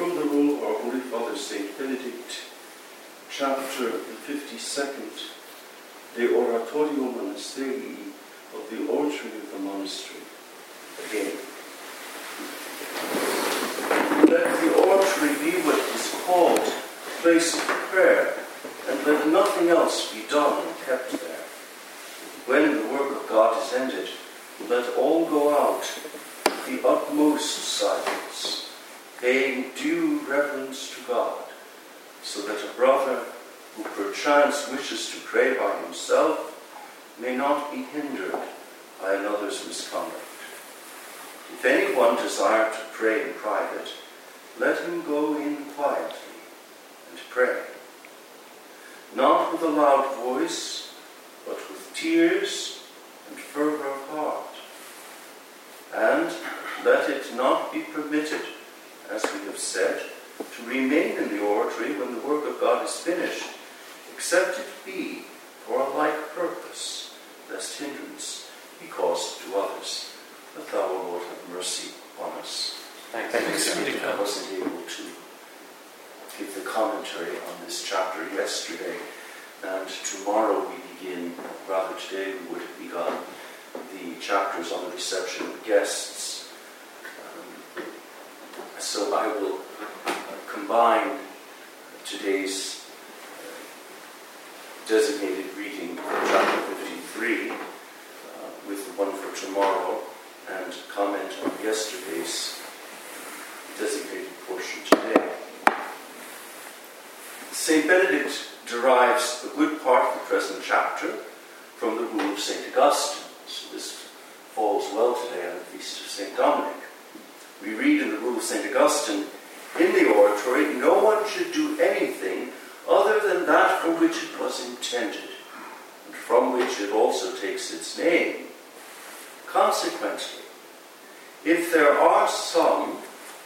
From the Rule of our Holy Father Saint Benedict, Chapter 52, De Oratorio Monasterii, of the Oratory of the Monastery. Again, let the oratory be what is called a place of prayer, and let nothing else be done and kept there. When the work of God is ended, let all go out with the utmost silence, paying due reverence to God, so that a brother who perchance wishes to pray by himself may not be hindered by another's misconduct. If anyone desire to pray in private, let him go in quietly and pray, not with a loud voice, but with tears and fervor of heart. And let it not be permitted, as we have said, to remain in the oratory when the work of God is finished, except it be for a like purpose, lest hindrance be caused to others. But thou, O Lord, have mercy upon us. Thanks be to God. I wasn't able to give the commentary on this chapter yesterday, and tomorrow we begin, rather today we would have begun, the chapters on the reception of guests. So I will combine today's designated reading from chapter 53 with the one for tomorrow and comment on yesterday's designated portion today. St. Benedict derives a good part of the present chapter from the Rule of St. Augustine, so this falls well today on the Feast of St. Dominic. We read in the Rule of St. Augustine, in the oratory, no one should do anything other than that for which it was intended, and from which it also takes its name. Consequently, if there are some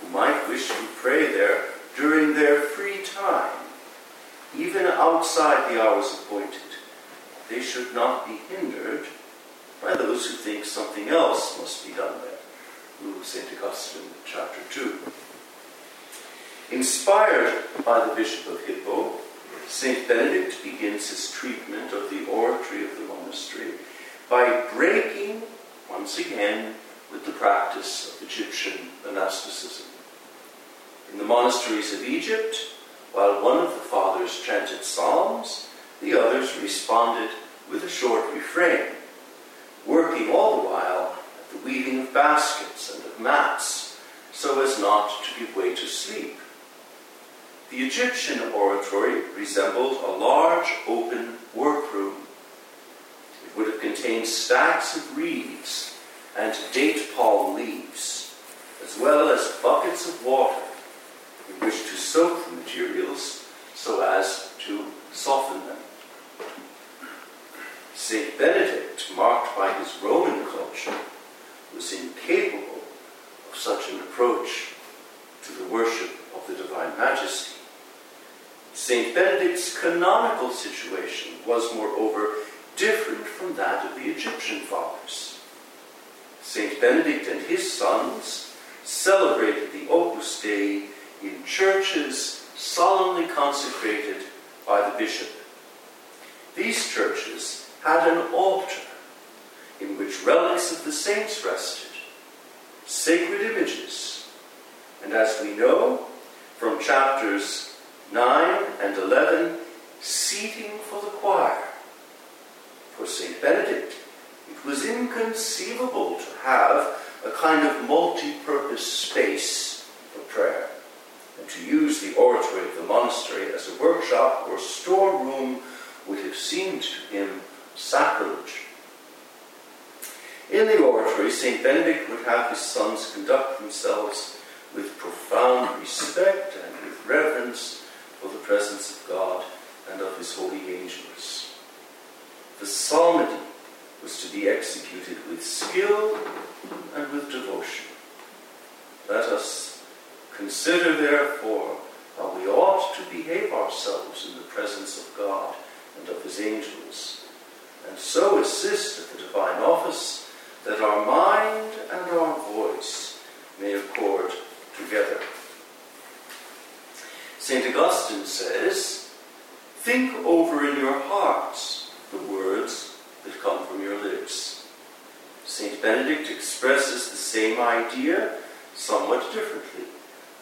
who might wish to pray there during their free time, even outside the hours appointed, they should not be hindered by those who think something else must be done there. Rule of St. Augustine, Chapter 2. Inspired by the Bishop of Hippo, St. Benedict begins his treatment of the oratory of the monastery by breaking, once again, with the practice of Egyptian monasticism. In the monasteries of Egypt, while one of the fathers chanted psalms, the others responded with a short refrain, working all the while at the weaving of baskets and of mats, so as not to give way to sleep. The Egyptian oratory resembled a large open workroom. It would have contained stacks of reeds and date palm leaves, as well as buckets of water in which to soak the materials so as to soften them. St. Benedict, marked by his Roman culture, was incapable of such an approach to the worship of the Divine Majesty. St. Benedict's canonical situation was, moreover, different from that of the Egyptian fathers. St. Benedict and his sons celebrated the Opus Dei in churches solemnly consecrated by the bishop. These churches had an altar in which relics of the saints rested, sacred images, and as we know from chapters 9 and 11, seating for the choir. For St. Benedict, it was inconceivable to have a kind of multi-purpose space for prayer, and to use the oratory of the monastery as a workshop or storeroom would have seemed to him sacrilege. In the oratory, St. Benedict would have his sons conduct themselves with profound respect and with reverence for the presence of God and of his holy angels. The psalmody was to be executed with skill and with devotion. Let us consider, therefore, how we ought to behave ourselves in the presence of God and of his angels, and so assist at the divine office that our mind and our voice may accord together. St. Augustine says, think over in your hearts the words that come from your lips. St. Benedict expresses the same idea somewhat differently.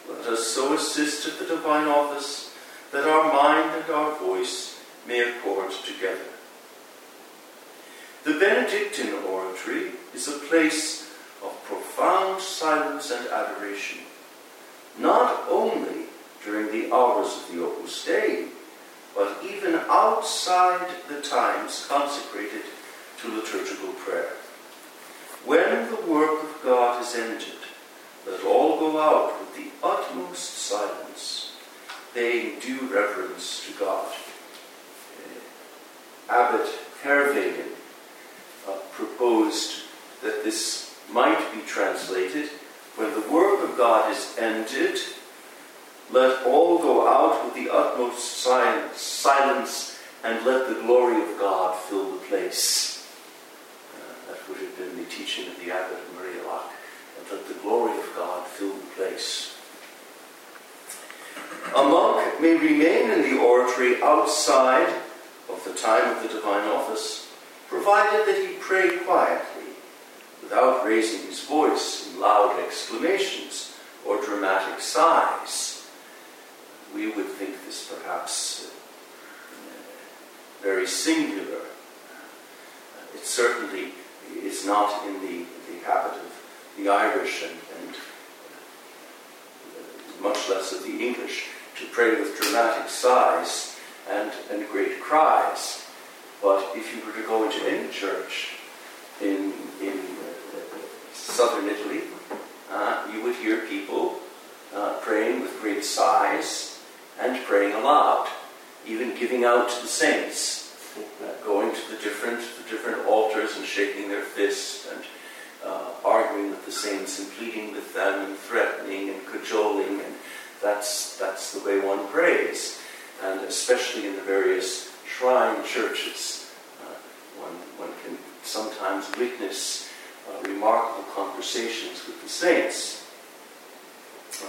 Let us so assist at the divine office that our mind and our voice may accord together. The Benedictine oratory is a place of profound silence and adoration, not only during the hours of the Opus Dei, but even outside the times consecrated to liturgical prayer. When the work of God is ended, let all go out with the utmost silence, paying due reverence to God. Abbot Hervagen proposed that this might be translated, when the work of God is ended, let all go out with the utmost silence and let the glory of God fill the place. That would have been the teaching of the Abbot of Maria Locke, and let the glory of God fill the place. A monk may remain in the oratory outside of the time of the divine office, provided that he pray quietly, without raising his voice in loud exclamations or dramatic sighs. We would think this perhaps very singular. It certainly is not in the habit of the Irish and much less of the English to pray with dramatic sighs and great cries. But if you were to go into any church in southern Italy, you would hear people praying with great sighs and praying aloud, even giving out to the saints, going to the different altars and shaking their fists and arguing with the saints and pleading with them and threatening and cajoling, and that's the way one prays, and especially in the various shrine churches. One can sometimes witness remarkable conversations with the saints,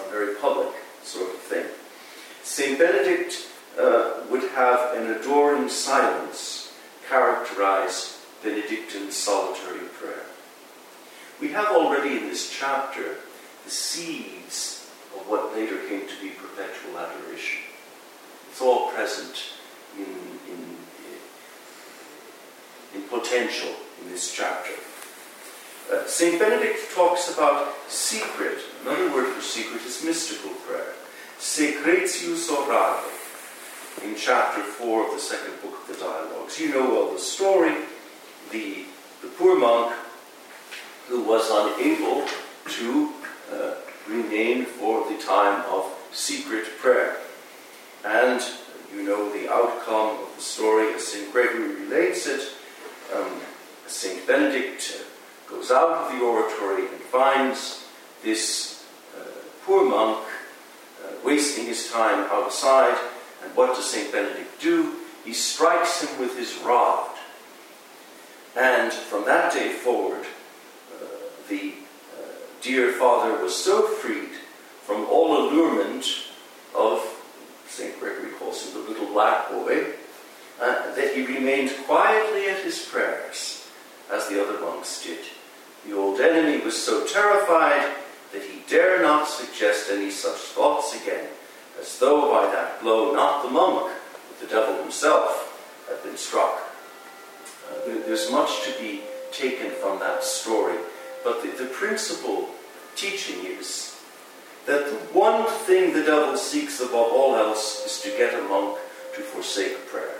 a very public sort of thing. St. Benedict would have an adoring silence characterize Benedictine solitary prayer. We have already in this chapter the seeds of what later came to be perpetual adoration. It's all present in potential in this chapter. St. Benedict talks about secret. Another word for secret is mystical prayer. Secretius orare. In chapter 4 of the second book of the Dialogues. You know well the story. The poor monk who was unable to remain for the time of secret prayer. And you know the outcome of the story as St. Gregory relates it. St. Benedict goes out of the oratory and finds this poor monk wasting his time outside. And what does St. Benedict do? He strikes him with his rod. And from that day forward, the dear father was so freed from all allurement of St. Gregory calls him the little black boy, that he remained quietly at his prayers, as the other monks did. The old enemy was so terrified that he dare not suggest any such thoughts again, as though by that blow not the monk, but the devil himself, had been struck. There's much to be taken from that story, but the principal teaching is that the one thing the devil seeks above all else is to get a monk to forsake prayer.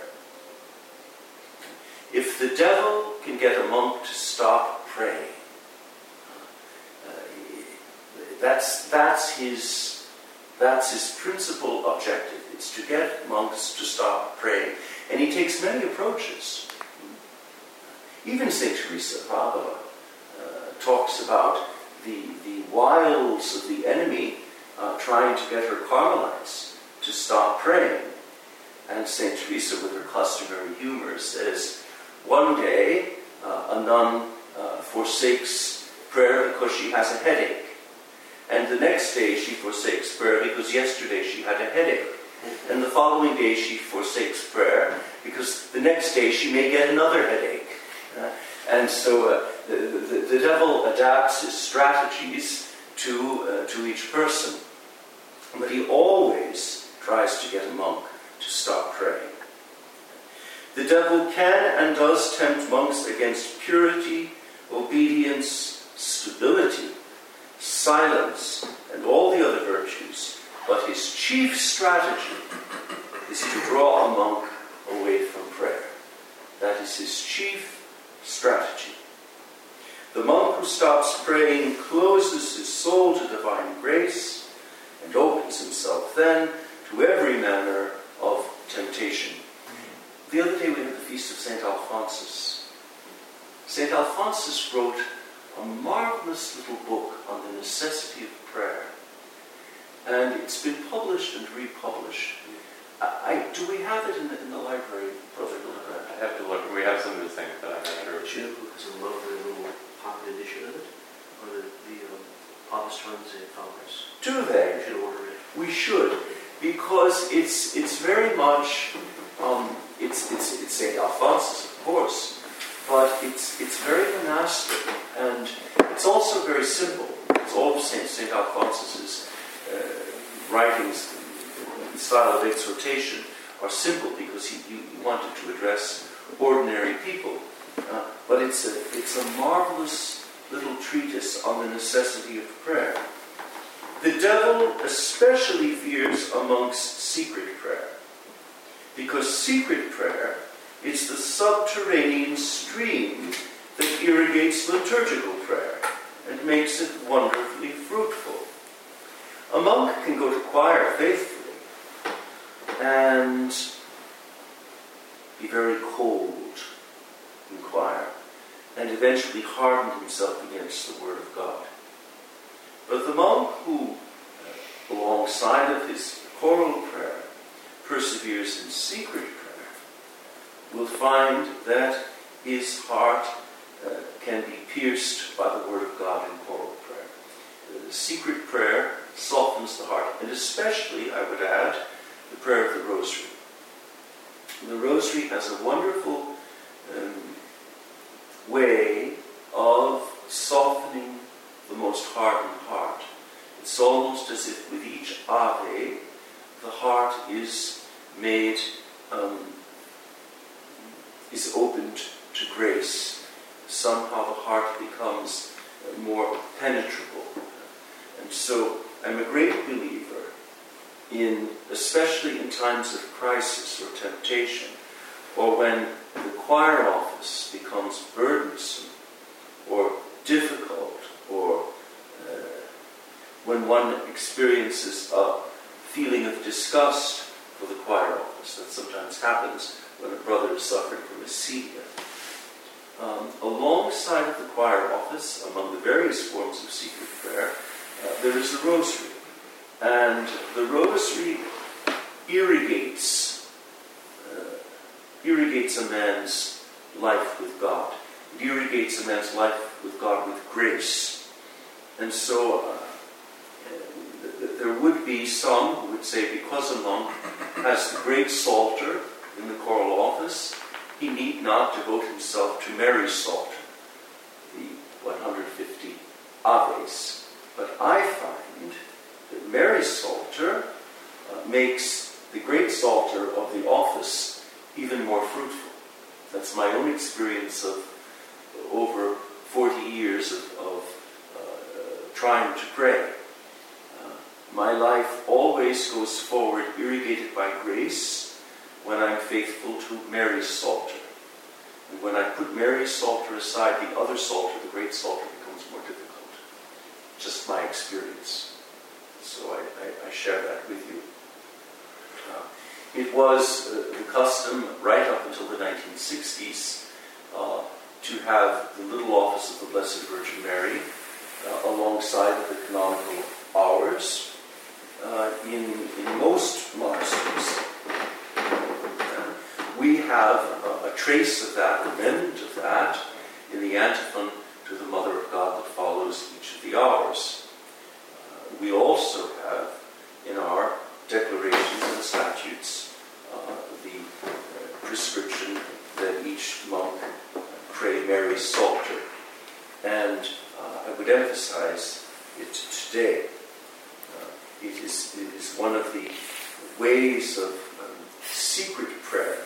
If the devil can get a monk to stop praying, that's his principal objective. It's to get monks to stop praying. And he takes many approaches. Even St. Teresa of Avila talks about the wiles of the enemy trying to get her Carmelites to stop praying. And St. Teresa, with her customary humor, says, one day a nun forsakes prayer because she has a headache. And the next day she forsakes prayer because yesterday she had a headache. and the following day she forsakes prayer because the next day she may get another headache. And so the devil adapts his strategies to each person. But he always tries to get a monk to stop praying. The devil can and does tempt monks against purity, obedience, stability, silence, and all the other virtues, but his chief strategy is to draw a monk away from prayer. That is his chief strategy. The monk who stops praying closes his soul to divine grace and opens himself then to every manner of temptation. The other day we had the feast of St. Alphonsus. St. Alphonsus wrote a marvelous little book on the necessity of prayer. And it's been published and republished. Do we have it in the library, Brother Gilbert? I have to look. We have some of the things that I have heard. Jim has a lovely little pocket edition of it. Or the Papa's runs in Congress. Do they? We should order it. We should. Because it's very much... It's St. Alphonsus, of course, but it's very monastic, and it's also very simple. It's all of St. Alphonsus' writings in style of exhortation are simple because he wanted to address ordinary people. But it's a marvelous little treatise on the necessity of prayer. The devil especially fears a monk's secret prayer. Because secret prayer is the subterranean stream that irrigates liturgical prayer and makes it wonderfully fruitful. A monk can go to choir faithfully and be very cold in choir and eventually harden himself against the Word of God. But the monk who, alongside of his choral prayer, perseveres in secret prayer, will find that his heart can be pierced by the Word of God in choral prayer. Secret prayer softens the heart, and especially, I would add, the prayer of the Rosary. The Rosary has a wonderful way of softening the most hardened heart. It's almost as if with each Ave, the heart is made, is opened to grace. Somehow the heart becomes more penetrable. And so I'm a great believer in, especially in times of crisis or temptation, or when the choir office becomes burdensome or difficult, or when one experiences a feeling of disgust for the choir office that sometimes happens when a brother is suffering from ascidia. Alongside the choir office, among the various forms of secret prayer, there is the Rosary. And the Rosary irrigates a man's life with God. It irrigates a man's life with God with grace. And so... there would be some who would say because a monk has the great Psalter in the choral office, he need not devote himself to Mary's Psalter, the 150 Aves. But I find that Mary's Psalter makes the great Psalter of the office even more fruitful. That's my own experience of over 40 years of trying to pray. My life always goes forward, irrigated by grace, when I'm faithful to Mary's Psalter. And when I put Mary's Psalter aside, the other Psalter, the great Psalter, becomes more difficult. Just my experience. So I share that with you. It was the custom, right up until the 1960s, to have the little office of the Blessed Virgin Mary alongside of the canonical hours. In most monasteries. We have a trace of that, a remnant of that, in the antiphon to the Mother of God that follows each of the hours. We also have in our declarations and statutes it is one of the ways of secret prayer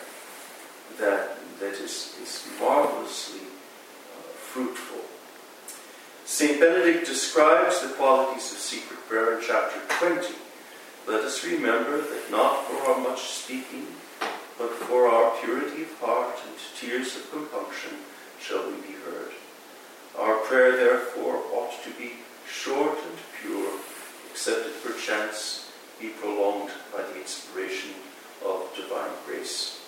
that is marvelously fruitful. St. Benedict describes the qualities of secret prayer in chapter 20. Let us remember that not for our much speaking, but for our purity of heart and tears of compunction shall we be heard. Our prayer, therefore, ought to be short and pure, except it perchance be prolonged by the inspiration of divine grace.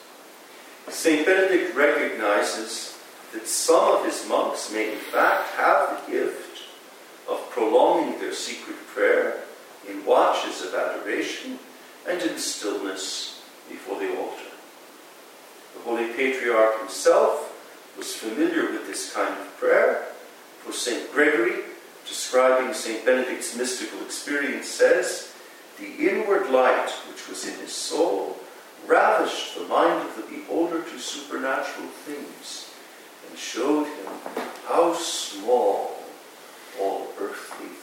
St. Benedict recognizes that some of his monks may in fact have the gift of prolonging their secret prayer in watches of adoration and in stillness before the altar. The Holy Patriarch himself was familiar with this kind of prayer, for St. Gregory, describing St. Benedict's mystical experience, says, "The inward light which was in his soul ravished the mind of the beholder to supernatural things and showed him how small all earthly